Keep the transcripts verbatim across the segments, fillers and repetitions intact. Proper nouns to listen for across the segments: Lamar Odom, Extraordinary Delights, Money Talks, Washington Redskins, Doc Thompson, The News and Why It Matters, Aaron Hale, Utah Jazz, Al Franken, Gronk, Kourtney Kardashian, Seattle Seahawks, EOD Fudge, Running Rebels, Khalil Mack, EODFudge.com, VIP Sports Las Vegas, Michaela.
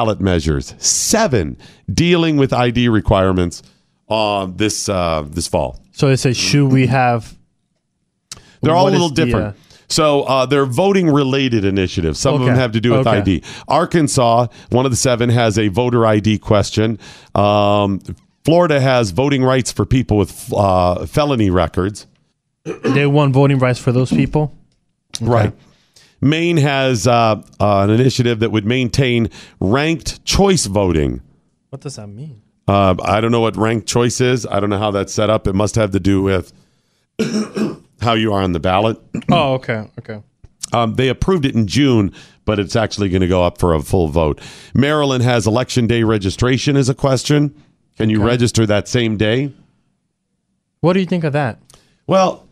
ballot measures, seven dealing with I D requirements uh, this uh, this fall. So they say, should we have? They're all a little different. The, uh... So uh, they're voting-related initiatives. Some okay. of them have to do with okay. I D. Arkansas, one of the seven, has a voter I D question. Um, Florida has voting rights for people with uh, felony records. They want voting rights for those people? Okay. Right. Maine has uh, uh, an initiative that would maintain ranked choice voting. What does that mean? Uh, I don't know what ranked choice is. I don't know how that's set up. It must have to do with how you are on the ballot. Oh, okay. Okay. Um, they approved it in June, but it's actually going to go up for a full vote. Maryland has election day registration as a question. Can okay. you register that same day? What do you think of that? Well,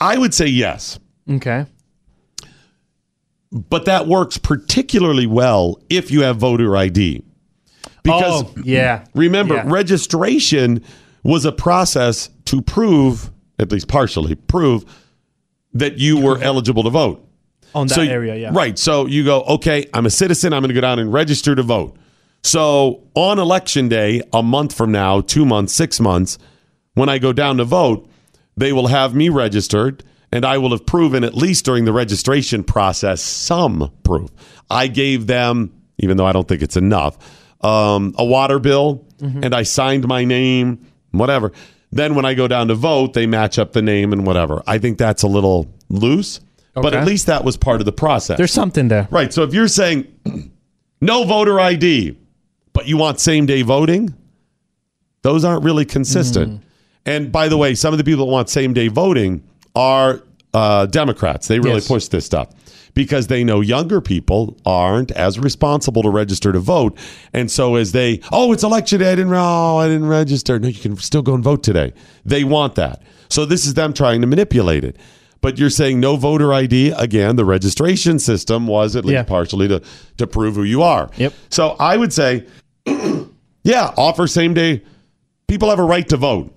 I would say yes. Okay. But that works particularly well if you have voter I D. Because oh, yeah. remember, yeah. registration was a process to prove, at least partially prove, that you were eligible to vote. On that so, area, yeah. Right. So you go, okay, I'm a citizen. I'm going to go down and register to vote. So on election day, a month from now, two months, six months, when I go down to vote, they will have me registered. And I will have proven, at least during the registration process, some proof. I gave them, even though I don't think it's enough, um, a water bill, mm-hmm. and I signed my name, whatever. Then when I go down to vote, they match up the name and whatever. I think that's a little loose, okay. but at least that was part of the process. There's something there. Right, so if you're saying, no voter I D, but you want same-day voting, those aren't really consistent. Mm. And by the way, some of the people that want same-day voting are uh, Democrats. They really yes. push this stuff because they know younger people aren't as responsible to register to vote. And so as they, oh, it's election day, I didn't, oh, I didn't register. No, you can still go and vote today. They want that. So this is them trying to manipulate it. But you're saying no voter I D. Again, the registration system was at least yeah. partially to, to prove who you are. Yep. So I would say, yeah, offer same day. People have a right to vote.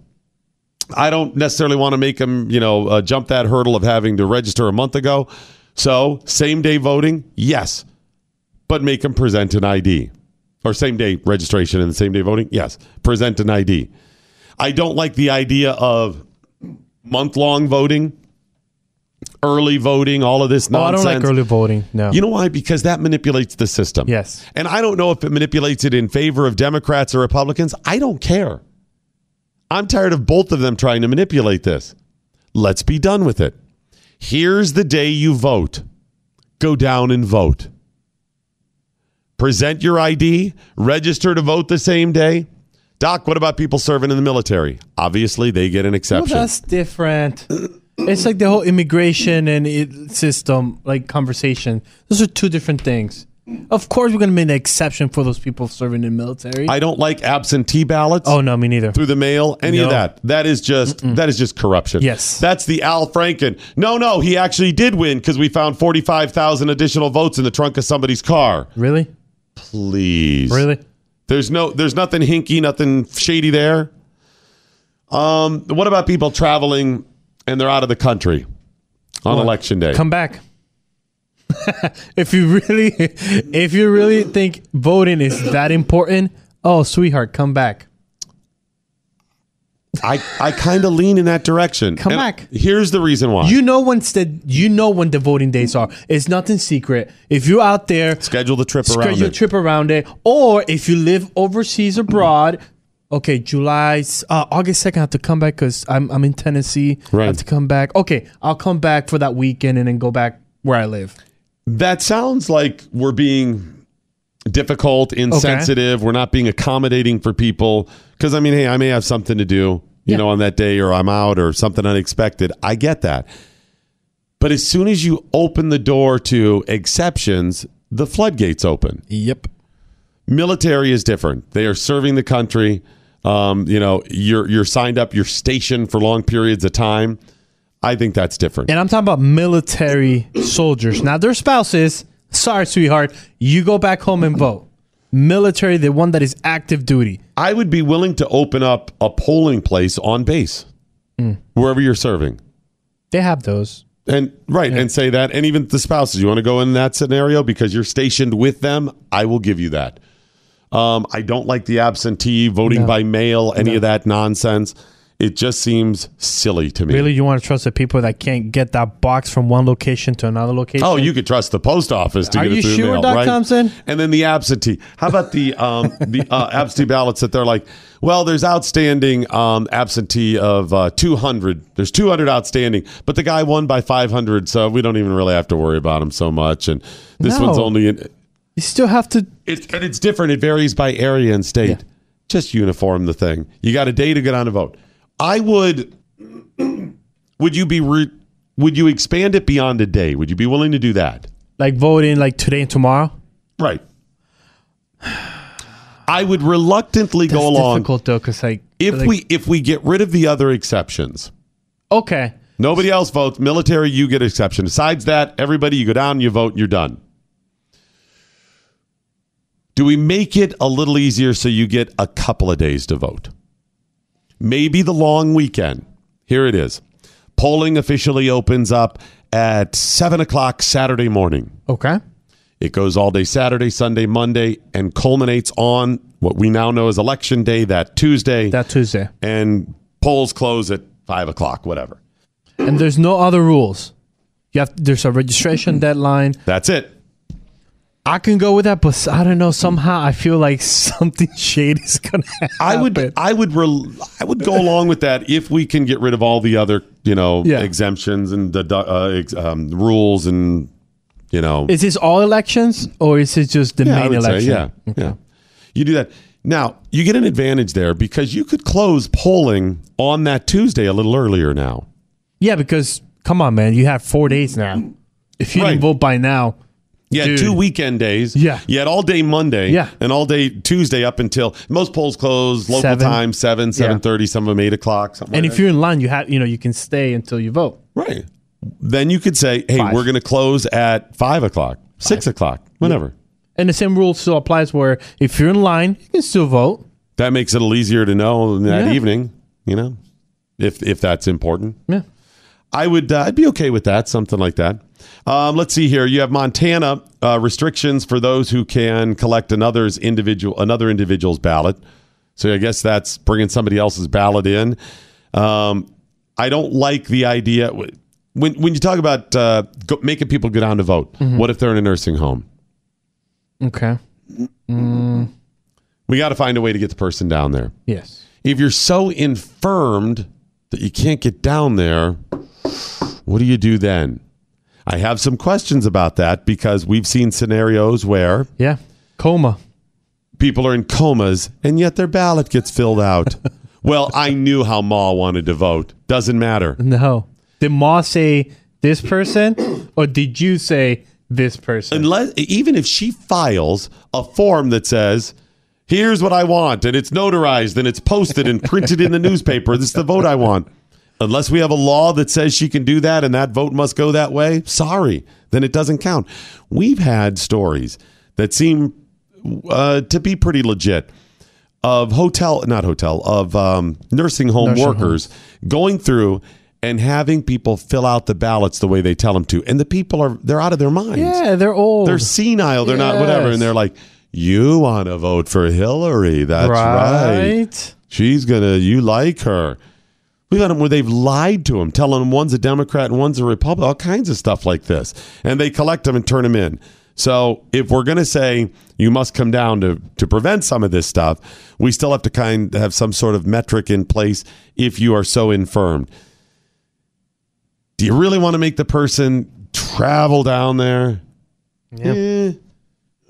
I don't necessarily want to make them, you know, uh, jump that hurdle of having to register a month ago. So same day voting, yes, but make them present an I D, or same day registration and same day voting. Yes, present an I D. I don't like the idea of month long voting, early voting, all of this nonsense. Oh, I don't like early voting. No. You know why? Because that manipulates the system. Yes. And I don't know if it manipulates it in favor of Democrats or Republicans. I don't care. I'm tired of both of them trying to manipulate this. Let's be done with it. Here's the day you vote. Go down and vote. Present your I D. Register to vote the same day. Doc, what about people serving in the military? Obviously, they get an exception. Well, that's different. It's like the whole immigration and it system, like conversation. Those are two different things. Of course, we're going to make an exception for those people serving in the military. I don't like absentee ballots. Oh, no, me neither. Through the mail, any no. of that. That is just Mm-mm. that is just corruption. Yes. That's the Al Franken. No, no, he actually did win because we found forty-five thousand additional votes in the trunk of somebody's car. Really? Please. Really? There's no, there's nothing hinky, nothing shady there. Um, what about people traveling and they're out of the country on what? Election day? Come back. If you really if you really think voting is that important, oh, sweetheart, come back. I I kind of lean in that direction. Come and back. Here's the reason why. You know when the, you know when the voting days are. It's nothing secret. If you're out there, schedule the trip around it. Schedule a trip around it. Or if you live overseas abroad, okay, July, uh, August second, I have to come back because I'm, I'm in Tennessee. Right. I have to come back. Okay, I'll come back for that weekend and then go back where I live. That sounds like we're being difficult, insensitive. Okay. We're not being accommodating for people. Because, I mean, hey, I may have something to do, you yeah. know, on that day, or I'm out or something unexpected. I get that. But as soon as you open the door to exceptions, the floodgates open. Yep. Military is different. They are serving the country. Um, you know, you're you're signed up, you're stationed for long periods of time. I think that's different. And I'm talking about military soldiers. Now, their spouses, sorry, sweetheart, you go back home and vote. Military, the one that is active duty. I would be willing to open up a polling place on base, mm. wherever you're serving. They have those. And right, yeah. and say that. And even the spouses, you want to go in that scenario because you're stationed with them, I will give you that. Um, I don't like the absentee, voting no. by mail, any no. of that nonsense. It just seems silly to me. Really, you want to trust the people that can't get that box from one location to another location? Oh, you could trust the post office to Are get it through sure, mail, Doc right? Are you sure, Doc Thompson? And then the absentee. How about the um, the uh, absentee ballots that they're like, well, there's outstanding um, absentee of uh, two hundred. There's two hundred outstanding, but the guy won by five hundred, so we don't even really have to worry about him so much. And this no. one's only in... You still have to... It's, and it's different. It varies by area and state. Yeah. Just uniform the thing. You got a day to get on to vote. I would, would you be, re, would you expand it beyond a day? Would you be willing to do that? Like voting like today and tomorrow? Right. I would reluctantly That's go along. Difficult though, because like if like, we if we get rid of the other exceptions. Okay. Nobody else votes. Military, you get an exception. Besides that, everybody, you go down, you vote, and you're done. Do we make it a little easier so you get a couple of days to vote? Maybe the long weekend. Here it is. Polling officially opens up at seven o'clock Saturday morning. Okay. It goes all day Saturday, Sunday, Monday, and culminates on what we now know as Election Day, that Tuesday. That Tuesday. And polls close at five o'clock, whatever. And there's no other rules. You have There's a registration deadline. That's it. I can go with that, but I don't know. Somehow, I feel like something shady is going to happen. I would, I would, re- I would go along with that if we can get rid of all the other, you know, yeah. exemptions and the uh, um, rules and, you know. Is this all elections or is it just the yeah, main I would election? Say, yeah, okay. yeah. You do that now. You get an advantage there because you could close polling on that Tuesday a little earlier now. Yeah, because come on, man, you have four days now. If you right. didn't vote by now. You had Dude. two weekend days. Yeah. You had all day Monday yeah. and all day Tuesday up until most polls close local seven. time, seven, seven yeah. thirty, some of them eight o'clock, something and like that. And if you're in line, you have you know, you can stay until you vote. Right. Then you could say, hey, we we're gonna close at five o'clock, five. six o'clock, whenever. Yeah. And the same rule still applies where if you're in line, you can still vote. That makes it a little easier to know that yeah. evening, you know, if if that's important. Yeah. I would uh, I'd be okay with that, something like that. Um, let's see here. You have Montana uh, restrictions for those who can collect another's individual another individual's ballot. So I guess that's bringing somebody else's ballot in. Um, I don't like the idea when when you talk about uh, go, making people go down to vote. Mm-hmm. What if they're in a nursing home? Okay. Mm. We got to find a way to get the person down there. Yes. If you're so infirmed that you can't get down there. What do you do then? I have some questions about that because we've seen scenarios where... Yeah, coma. People are in comas and yet their ballot gets filled out. Well, I knew how Ma wanted to vote. Doesn't matter. No. Did Ma say this person or did you say this person? Unless, even if she files a form that says... Here's what I want, and it's notarized, and it's posted and printed in the newspaper. This is the vote I want. Unless we have a law that says she can do that and that vote must go that way, sorry, then it doesn't count. We've had stories that seem uh, to be pretty legit of hotel, not hotel, of um, nursing home nursing workers homes. going through and having people fill out the ballots the way they tell them to. And the people are, they're out of their minds. Yeah, they're old. They're senile. They're yes. not whatever. And they're like... You want to vote for Hillary. That's right. right. She's going to, you like her. We've had them where they've lied to them, telling them one's a Democrat and one's a Republican, all kinds of stuff like this. And they collect them and turn them in. So if we're going to say you must come down to, to prevent some of this stuff, we still have to kind of have some sort of metric in place if you are so infirmed. Do you really want to make the person travel down there? Yeah. Eh.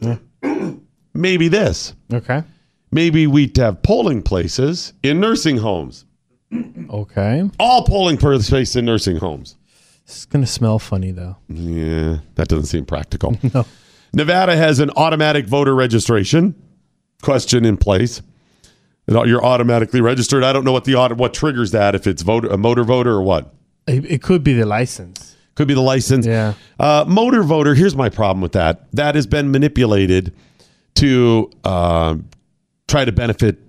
Yeah. maybe this. Okay. Maybe we'd have polling places in nursing homes. Okay. All polling places in nursing homes. It's going to smell funny, though. Yeah, that doesn't seem practical. No. Nevada has an automatic voter registration question in place. You're automatically registered. I don't know what the auto, what triggers that, if it's voter, a motor voter or what. It, it could be the license. Could be the license. Yeah. Uh, motor voter, here's my problem with that. That has been manipulated to uh, try to benefit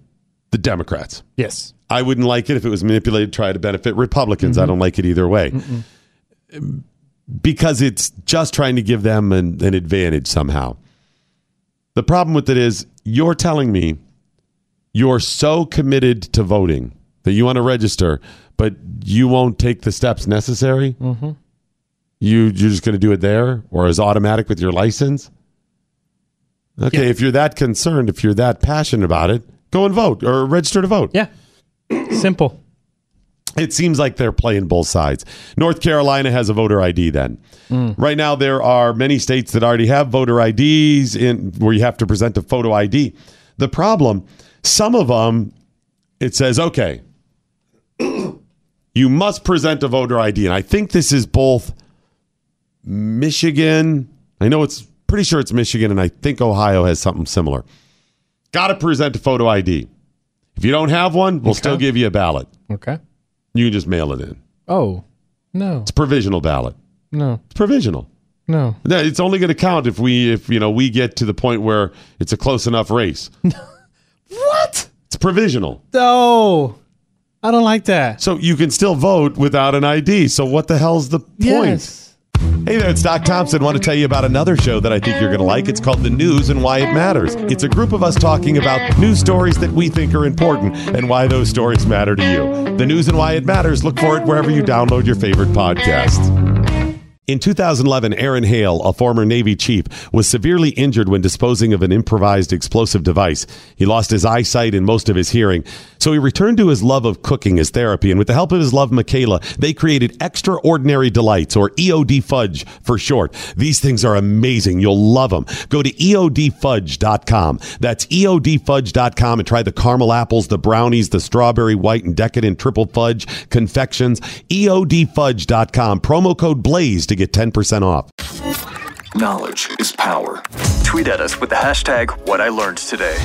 the Democrats. Yes. I wouldn't like it if it was manipulated to try to benefit Republicans. Mm-hmm. I don't like it either way. Mm-mm. Because it's just trying to give them an, an advantage somehow. The problem with it is you're telling me you're so committed to voting that you want to register, but you won't take the steps necessary. Mm-hmm. You, you're just going to do it there, or is automatic with your license? Okay, yeah. If you're that concerned, if you're that passionate about it, go and vote or register to vote. Yeah, simple. It seems like they're playing both sides. North Carolina has a voter I D then. Mm. Right now, there are many states that already have voter I Ds in where you have to present a photo I D. The problem, some of them, it says, okay, you must present a voter I D. And I think this is both Michigan. I know it's pretty sure it's Michigan, and I think Ohio has something similar. Got to present a photo I D. If you don't have one, we'll okay. still give you a ballot. Okay. You can just mail it in. Oh, no. It's provisional ballot. No. It's provisional. No. It's only going to count if we, if you know, we get to the point where it's a close enough race. What? It's provisional. No. I don't like that. So you can still vote without an I D. So what the hell's the point? Yes. Hey there, it's Doc Thompson. I want to tell you about another show that I think you're going to like. It's called The News and Why It Matters. It's a group of us talking about news stories that we think are important and why those stories matter to you. The News and Why It Matters. Look for it wherever you download your favorite podcasts. In two thousand eleven, Aaron Hale, a former Navy chief, was severely injured when disposing of an improvised explosive device. He lost his eyesight and most of his hearing, so he returned to his love of cooking as therapy. And with the help of his love, Michaela, they created Extraordinary Delights, or E O D Fudge for short. These things are amazing. You'll love them. Go to E O D Fudge dot com. That's E O D Fudge dot com and try the caramel apples, the brownies, the strawberry white and decadent triple fudge confections. E O D Fudge dot com. Promo code BLAZE to get ten percent off. Knowledge is power. Tweet at us with the hashtag WhatILearnedToday.